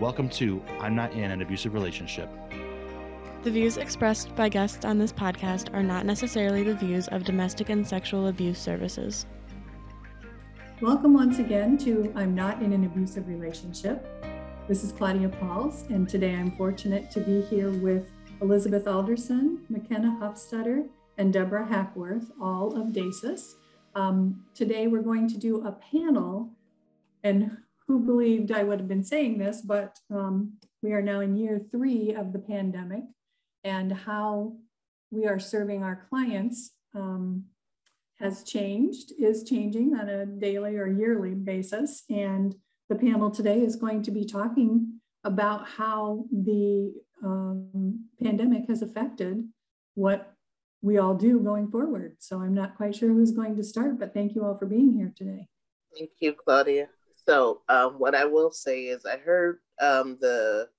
Welcome to I'm Not in an Abusive Relationship. The views expressed by guests on this podcast are not necessarily the views of domestic and sexual abuse services. Welcome once again to I'm Not in an Abusive Relationship. This is Claudia Pauls, and today I'm fortunate to be here with Elizabeth Alderson, McKenna Huffstetter, and Deborah Hackworth, all of DASIS. Today we're going to do a panel, and who believed I would have been saying this, but we are now in year 3 of the pandemic, and how we are serving our clients has changed, is changing on a daily or yearly basis. And the panel today is going to be talking about how the pandemic has affected what we all do going forward. So I'm not quite sure who's going to start, but thank you all for being here today. Thank you, Claudia. So what I will say is I heard the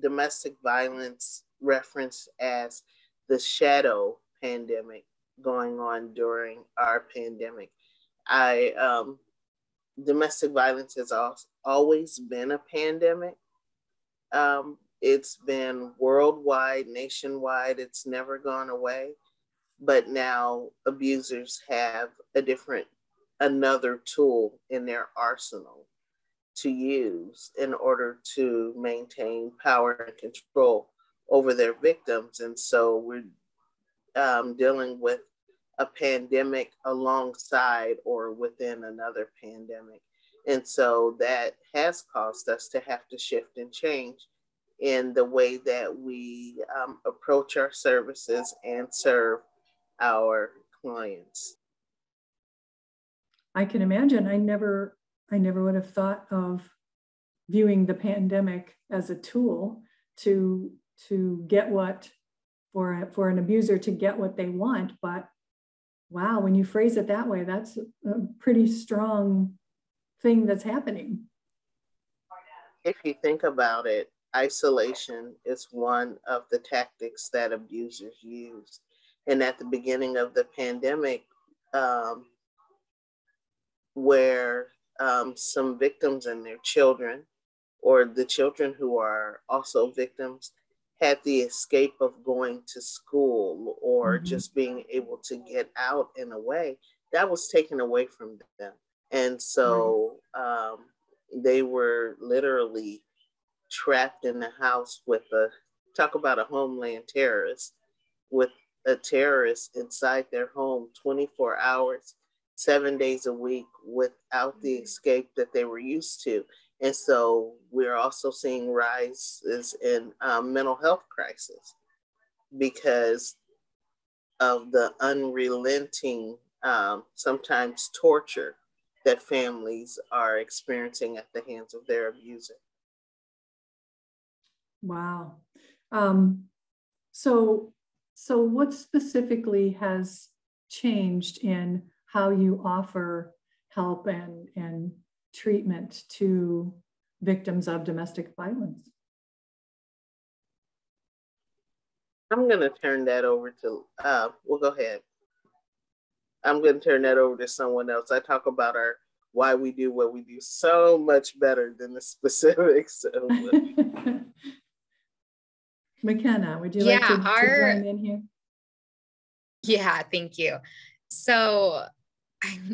domestic violence referenced as the shadow pandemic going on during our pandemic. Domestic violence has always been a pandemic. It's been worldwide, nationwide. It's never gone away. But now abusers have another tool in their arsenal to use in order to maintain power and control over their victims. And so we're dealing with a pandemic alongside or within another pandemic. And so that has caused us to have to shift and change in the way that we approach our services and serve our clients. I can imagine. I never would have thought of viewing the pandemic as a tool to get what, for an abuser to get what they want. But wow, when you phrase it that way, that's a pretty strong thing that's happening. If you think about it, isolation is one of the tactics that abusers use. And at the beginning of the pandemic, where some victims and their children, or the children who are also victims, had the escape of going to school or just being able to get out and away, that was taken away from them. And so they were literally trapped in the house with talk about a homeland terrorist, with a terrorist inside their home 24 hours, 7 days a week, without the escape that they were used to. And so we're also seeing rises in mental health crisis because of the unrelenting, sometimes torture that families are experiencing at the hands of their abuser. Wow. So what specifically has changed in how you offer help and treatment to victims of domestic violence? I'm going to turn that over to, go ahead. I'm going to turn that over to someone else. I talk about why we do what we do so much better than the specifics of what we do. McKenna, would you like to join in here? Yeah, thank you. So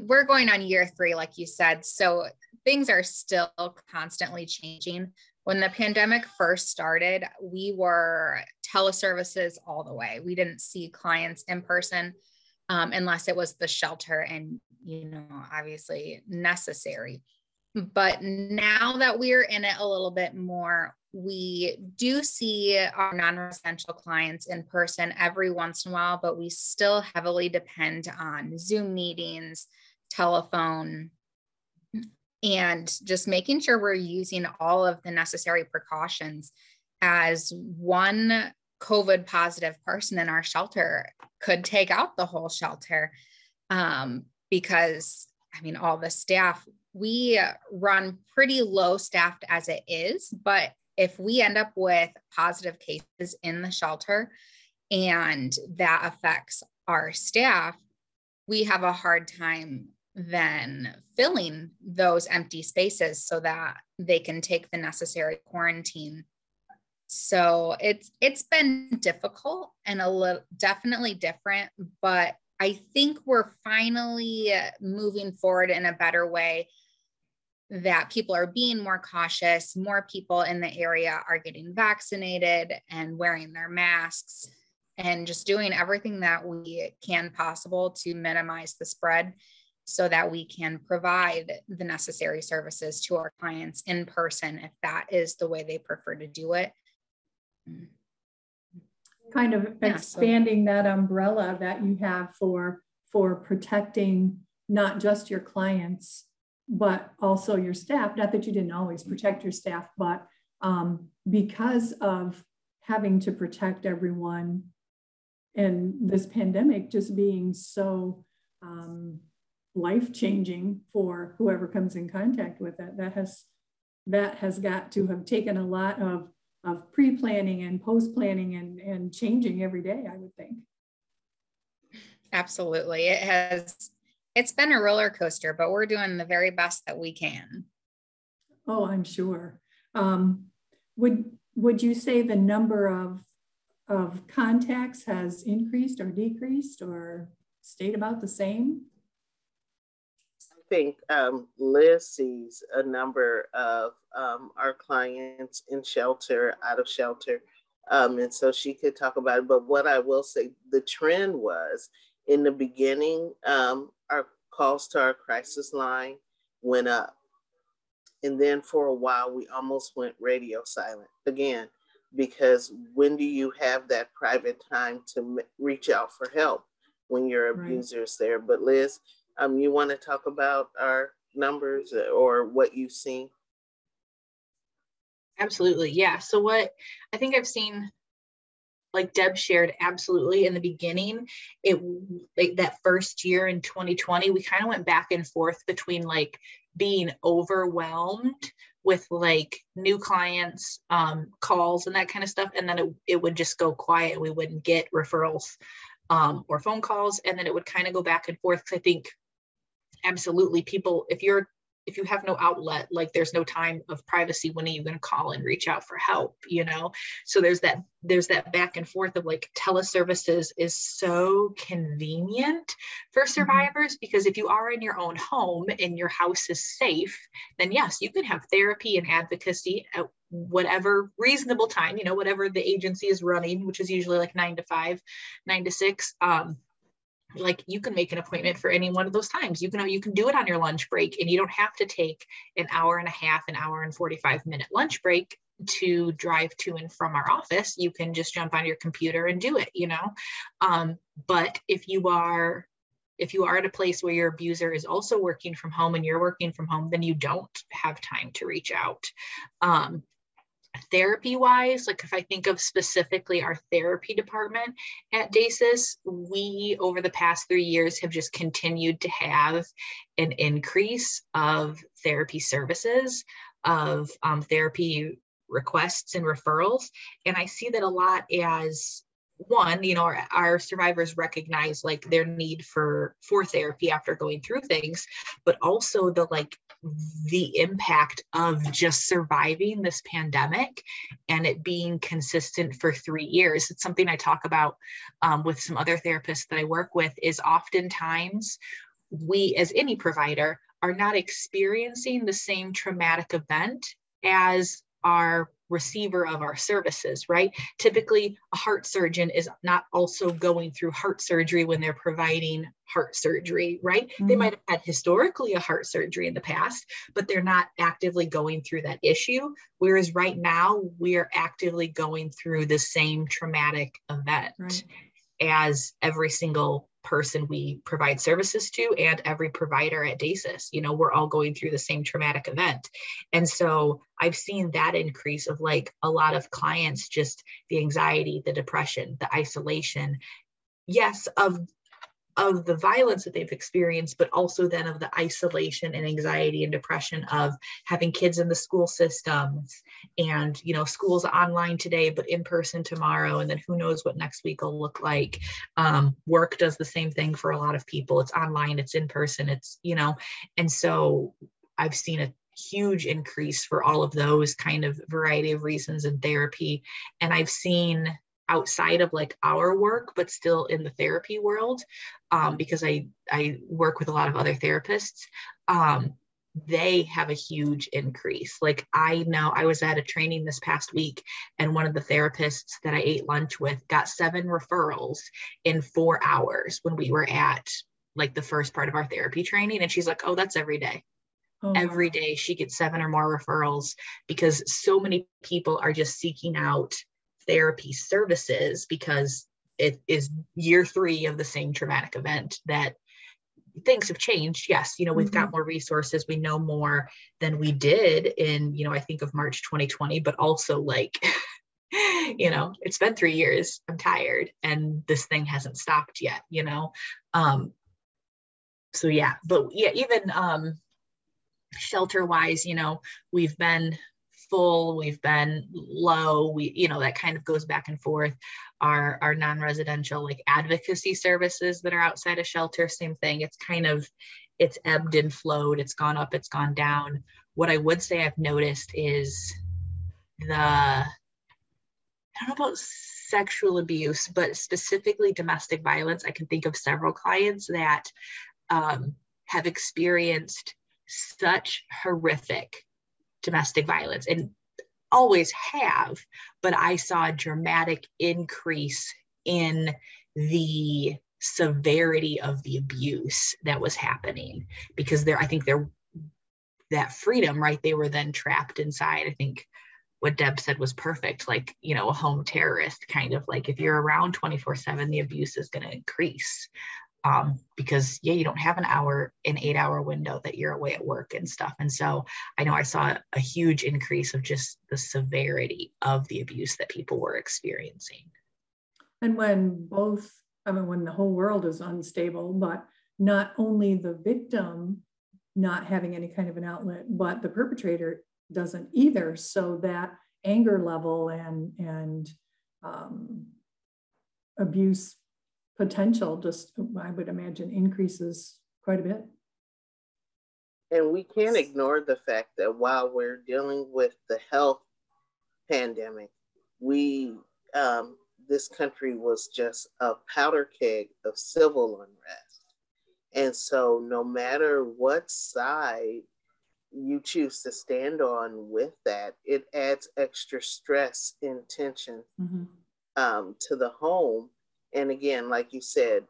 we're going on year 3, like you said. So things are still constantly changing. When the pandemic first started, we were teleservices all the way. We didn't see clients in person unless it was the shelter and, you know, obviously necessary. But now that we're in it a little bit more, we do see our non-essential clients in person every once in a while, but we still heavily depend on Zoom meetings, telephone, and just making sure we're using all of the necessary precautions. As one COVID positive person in our shelter could take out the whole shelter, because, I mean, all the staff, we run pretty low staffed as it is, but if we end up with positive cases in the shelter and that affects our staff, we have a hard time then filling those empty spaces so that they can take the necessary quarantine. So it's been difficult and a little definitely different, but I think we're finally moving forward in a better way that people are being more cautious. More people in the area are getting vaccinated and wearing their masks and just doing everything that we can possible to minimize the spread, so that we can provide the necessary services to our clients in person if that is the way they prefer to do it. Kind of expanding that umbrella that you have for protecting not just your clients, but also your staff. Not that you didn't always protect your staff, but because of having to protect everyone and this pandemic just being so life-changing for whoever comes in contact with it. That has got to have taken a lot of pre-planning and post-planning and changing every day, I would think. Absolutely. It's been a roller coaster, but we're doing the very best that we can. Oh, I'm sure. Would you say the number of contacts has increased or decreased or stayed about the same? I think Liz sees a number of our clients in shelter, out of shelter, and so she could talk about it. But what I will say, the trend was in the beginning, our calls to our crisis line went up, and then for a while we almost went radio silent again, because when do you have that private time to reach out for help when your abuser is there? But Liz, you want to talk about our numbers or what you've seen? Absolutely, yeah. So what I think I've seen, like Deb shared, absolutely in the beginning, it like that first year in 2020, we kind of went back and forth between like being overwhelmed with like new clients, calls and that kind of stuff. And then it would just go quiet. We wouldn't get referrals or phone calls. And then it would kind of go back and forth. I think absolutely people, if you have no outlet, like there's no time of privacy, when are you going to call and reach out for help, you know? So there's that back and forth of like teleservices is so convenient for survivors, because if you are in your own home and your house is safe, then yes, you can have therapy and advocacy at whatever reasonable time, you know, whatever the agency is running, which is usually like 9 to 5, 9 to 6, like you can make an appointment for any one of those times. You can do it on your lunch break, and you don't have to take an hour and a half, an hour and 45-minute lunch break to drive to and from our office. You can just jump on your computer and do it, you know? But if you are at a place where your abuser is also working from home and you're working from home, then you don't have time to reach out. Therapy wise, like if I think of specifically our therapy department at DASIS, we over the past 3 years have just continued to have an increase of therapy services, of therapy requests and referrals. And I see that a lot as one, you know, our survivors recognize like their need for therapy after going through things, but also the impact of just surviving this pandemic and it being consistent for 3 years. It's something I talk about with some other therapists that I work with, is oftentimes we as any provider are not experiencing the same traumatic event as our receiver of our services, right? Typically, a heart surgeon is not also going through heart surgery when they're providing heart surgery, right? Mm-hmm. They might have had historically a heart surgery in the past, but they're not actively going through that issue. Whereas right now, we're actively going through the same traumatic event, right, as every single person we provide services to and every provider at DASIS. You know, we're all going through the same traumatic event. And so I've seen that increase of like a lot of clients, just the anxiety, the depression, the isolation, yes, of the violence that they've experienced, but also then of the isolation and anxiety and depression of having kids in the school systems and, you know, school's online today, but in person tomorrow. And then who knows what next week will look like. Work does the same thing for a lot of people. It's online, it's in person, it's, you know, and so I've seen a huge increase for all of those kind of variety of reasons in therapy. And I've seen outside of like our work, but still in the therapy world, because I work with a lot of other therapists, they have a huge increase. Like I know I was at a training this past week and one of the therapists that I ate lunch with got 7 referrals in 4 hours when we were at like the first part of our therapy training. And she's like, oh, that's every day. Oh. Every day she gets 7 or more referrals because so many people are just seeking out therapy services because it is year 3 of the same traumatic event that things have changed. Yes, you know, we've got more resources. We know more than we did in, you know, I think of March 2020, but also like, you know, it's been 3 years, I'm tired and this thing hasn't stopped yet, you know? So yeah, but yeah, even shelter wise, you know, we've been full, we've been low, we, you know, that kind of goes back and forth. Our non-residential like advocacy services that are outside of shelter, same thing. It's kind of, it's ebbed and flowed. It's gone up, it's gone down. What I would say I've noticed is I don't know about sexual abuse, but specifically domestic violence. I can think of several clients that have experienced such horrific domestic violence and always have, but I saw a dramatic increase in the severity of the abuse that was happening because I think that freedom, right? They were then trapped inside. I think what Deb said was perfect. Like, you know, a home terrorist kind of like, if you're around 24/7, the abuse is going to increase. Because yeah, you don't have an 8-hour window that you're away at work and stuff. And so I know I saw a huge increase of just the severity of the abuse that people were experiencing. And when the whole world is unstable, but not only the victim not having any kind of an outlet, but the perpetrator doesn't either. So that anger level and abuse potential just, I would imagine, increases quite a bit. And we can't ignore the fact that while we're dealing with the health pandemic, this country was just a powder keg of civil unrest. And so no matter what side you choose to stand on with that, it adds extra stress and tension to the home. And again, like you said,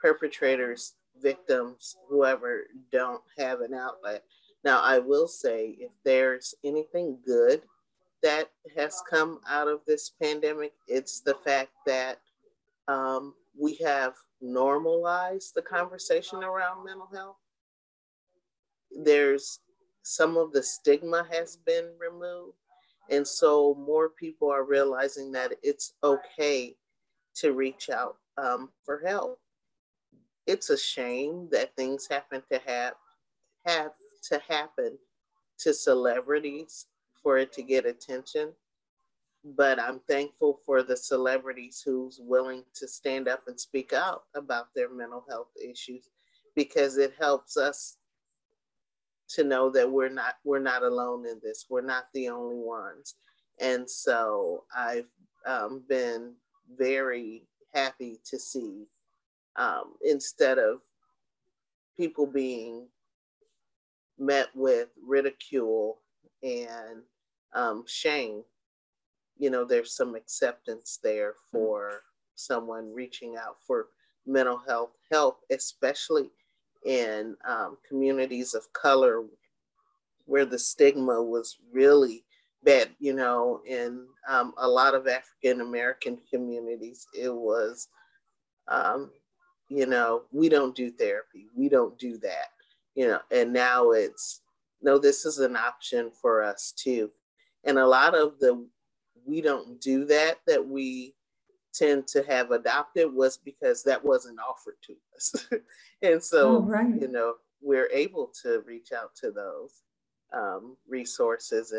perpetrators, victims, whoever don't have an outlet. Now, I will say if there's anything good that has come out of this pandemic, it's the fact that we have normalized the conversation around mental health. There's some of the stigma has been removed. And so more people are realizing that it's okay to reach out for help. It's a shame that things have to happen to celebrities for it to get attention. But I'm thankful for the celebrities who's willing to stand up and speak out about their mental health issues, because it helps us to know that we're not alone in this. We're not the only ones. And so I've been very happy to see, instead of people being met with ridicule and shame, you know, there's some acceptance there for someone reaching out for mental health help, especially in communities of color where the stigma was really bad. You know, in a lot of African American communities, it was, you know, we don't do therapy, we don't do that, you know, and now it's, no, this is an option for us too. And a lot of the we don't do that that we tend to have adopted was because that wasn't offered to us. And so, you know, we're able to reach out to those resources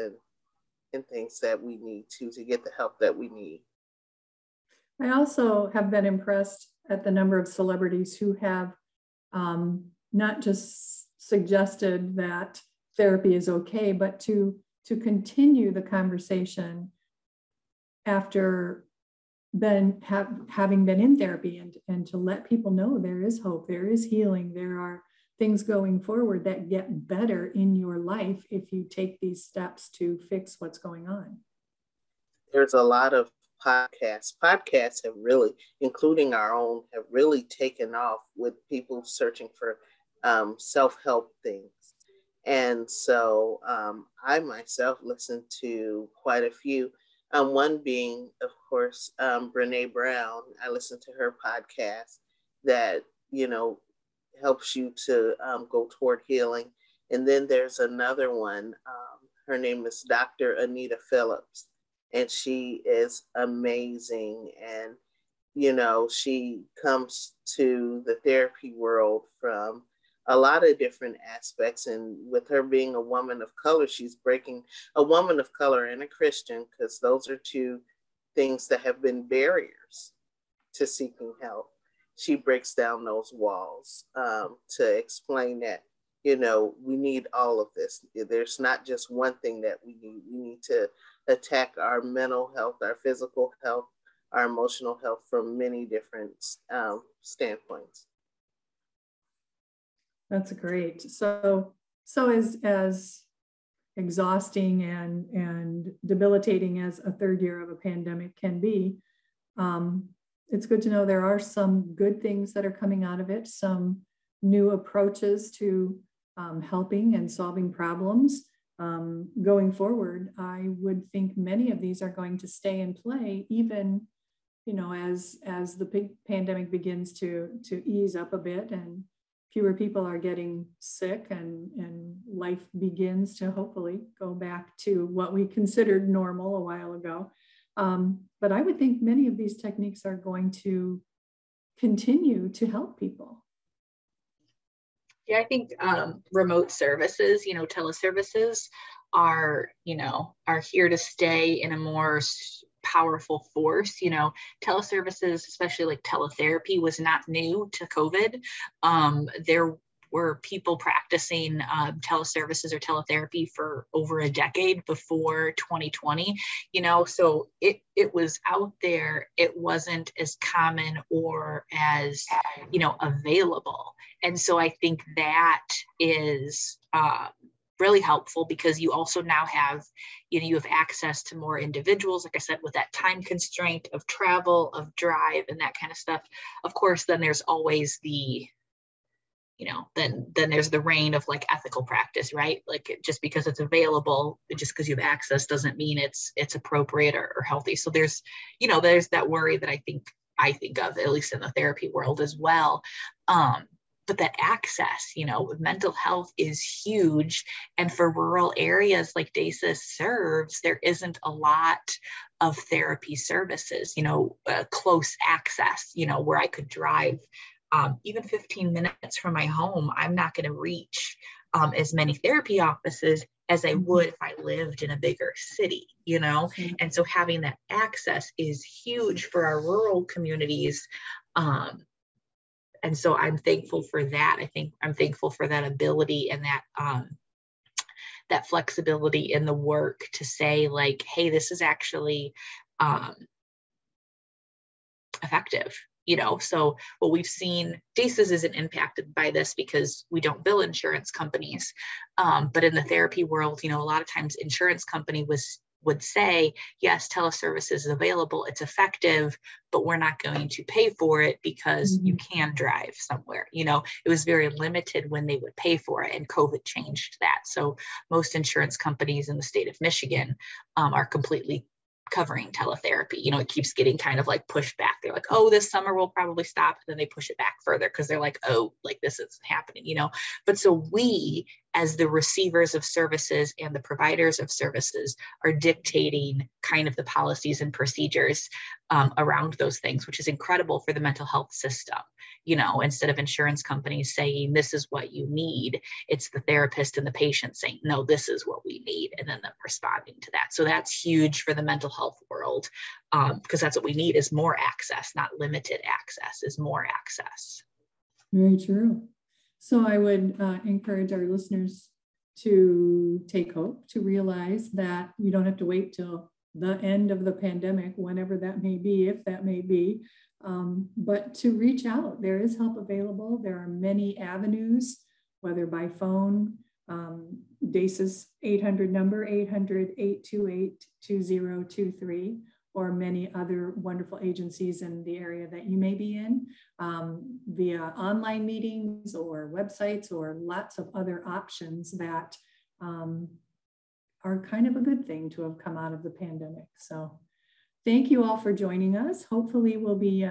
and things that we need to get the help that we need. I also have been impressed at the number of celebrities who have not just suggested that therapy is okay, but to continue the conversation after having been in therapy, and to let people know there is hope, there is healing, there are things going forward that get better in your life if you take these steps to fix what's going on. There's a lot of podcasts. Podcasts have really, including our own, have really taken off with people searching for self-help things. And so I myself listen to quite a few. One being, of course, Brené Brown. I listen to her podcast that, you know, helps you to go toward healing. And then there's another one. Her name is Dr. Anita Phillips, and she is amazing. And, you know, she comes to the therapy world from a lot of different aspects. And with her being a woman of color, she's breaking a woman of color and a Christian, because those are two things that have been barriers to seeking help. She breaks down those walls to explain that, you know, we need all of this. There's not just one thing that we need. We need to attack our mental health, our physical health, our emotional health from many different standpoints. That's great. So as exhausting and debilitating as a third year of a pandemic can be, it's good to know there are some good things that are coming out of it, some new approaches to helping and solving problems. Going forward, I would think many of these are going to stay in play, even, you know, as the pandemic begins to ease up a bit and fewer people are getting sick, and life begins to hopefully go back to what we considered normal a while ago. But I would think many of these techniques are going to continue to help people. Yeah, I think remote services, you know, teleservices are here to stay in a more powerful force. You know, teleservices, especially like teletherapy, was not new to COVID. There were people practicing teleservices or teletherapy for over a decade before 2020, you know, so it was out there. It wasn't as common or as, you know, available. And so I think that is really helpful, because you also now have, you know, you have access to more individuals, like I said, with that time constraint of travel, of drive, and that kind of stuff. Of course, then there's always the, you know, then there's the reign of like ethical practice, right? Like just because it's available, just because you have access doesn't mean it's appropriate or healthy. So there's, you know, there's that worry that I think of, at least in the therapy world as well. But that access, you know, mental health is huge. And for rural areas like DASIS serves, there isn't a lot of therapy services, you know, close access, you know, where I could drive even 15 minutes from my home. I'm not going to reach as many therapy offices as I would if I lived in a bigger city, you know? Mm-hmm. And so having that access is huge for our rural communities. And so I'm thankful for that. I think I'm thankful for that ability and that that flexibility in the work to say like, hey, this is actually effective. you know, so what we've seen, DASIS isn't impacted by this because we don't bill insurance companies. But in the therapy world, you know, a lot of times insurance company would say, yes, teleservice is available, it's effective, but we're not going to pay for it because you can drive somewhere. You know, it was very limited when they would pay for it, and COVID changed that. So most insurance companies in the state of Michigan are completely covering teletherapy. You know, it keeps getting kind of like pushed back. They're like, oh, this summer we'll probably stop. And then they push it back further because they're like, oh, like this isn't happening, you know? But so we, as the receivers of services and the providers of services, are dictating kind of the policies and procedures around those things, which is incredible for the mental health system. You know, instead of insurance companies saying, this is what you need, it's the therapist and the patient saying, no, this is what we need, and then them responding to that. So that's huge for the mental health world, because that's what we need, is more access, not limited access, is more access. Very true. So I would encourage our listeners to take hope, to realize that you don't have to wait till the end of the pandemic, whenever that may be, if that may be, but to reach out. There is help available. There are many avenues, whether by phone, DASIS 800 number, 800-828-2023, or many other wonderful agencies in the area that you may be in, via online meetings or websites, or lots of other options that are kind of a good thing to have come out of the pandemic. So thank you all for joining us. Hopefully we'll be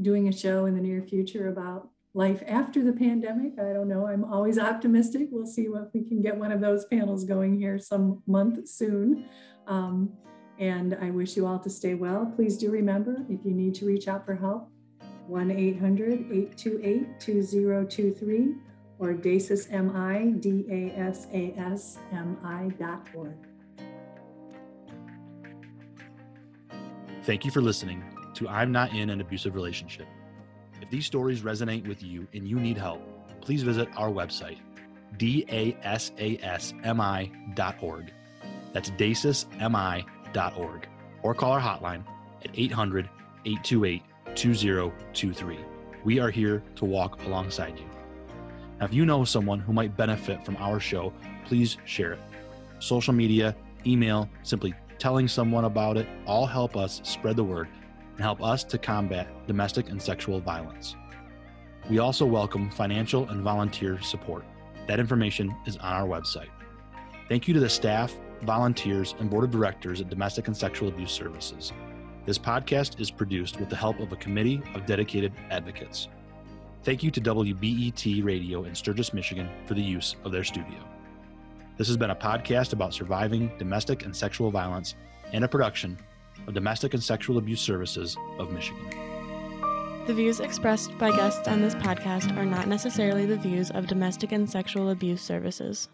doing a show in the near future about life after the pandemic. I don't know, I'm always optimistic. We'll see if we can get one of those panels going here some month soon. And I wish you all to stay well. Please do remember, if you need to reach out for help, 1-800-828-2023 or DASASMI, DASASMI.org. Thank you for listening to I'm Not in an Abusive Relationship. If these stories resonate with you and you need help, please visit our website, DASASMI.org. That's DASASMI.org, or call our hotline at 800-828-2023. We are here to walk alongside you. Now, if you know someone who might benefit from our show, please share it. Social media, email, simply telling someone about it, all help us spread the word and help us to combat domestic and sexual violence. We also welcome financial and volunteer support. That information is on our website. Thank you to the staff, volunteers, and board of directors at Domestic and Sexual Abuse Services. This podcast is produced with the help of a committee of dedicated advocates. Thank you to WBET Radio in Sturgis, Michigan for the use of their studio. This has been a podcast about surviving domestic and sexual violence, and a production of Domestic and Sexual Abuse Services of Michigan. The views expressed by guests on this podcast are not necessarily the views of Domestic and Sexual Abuse Services.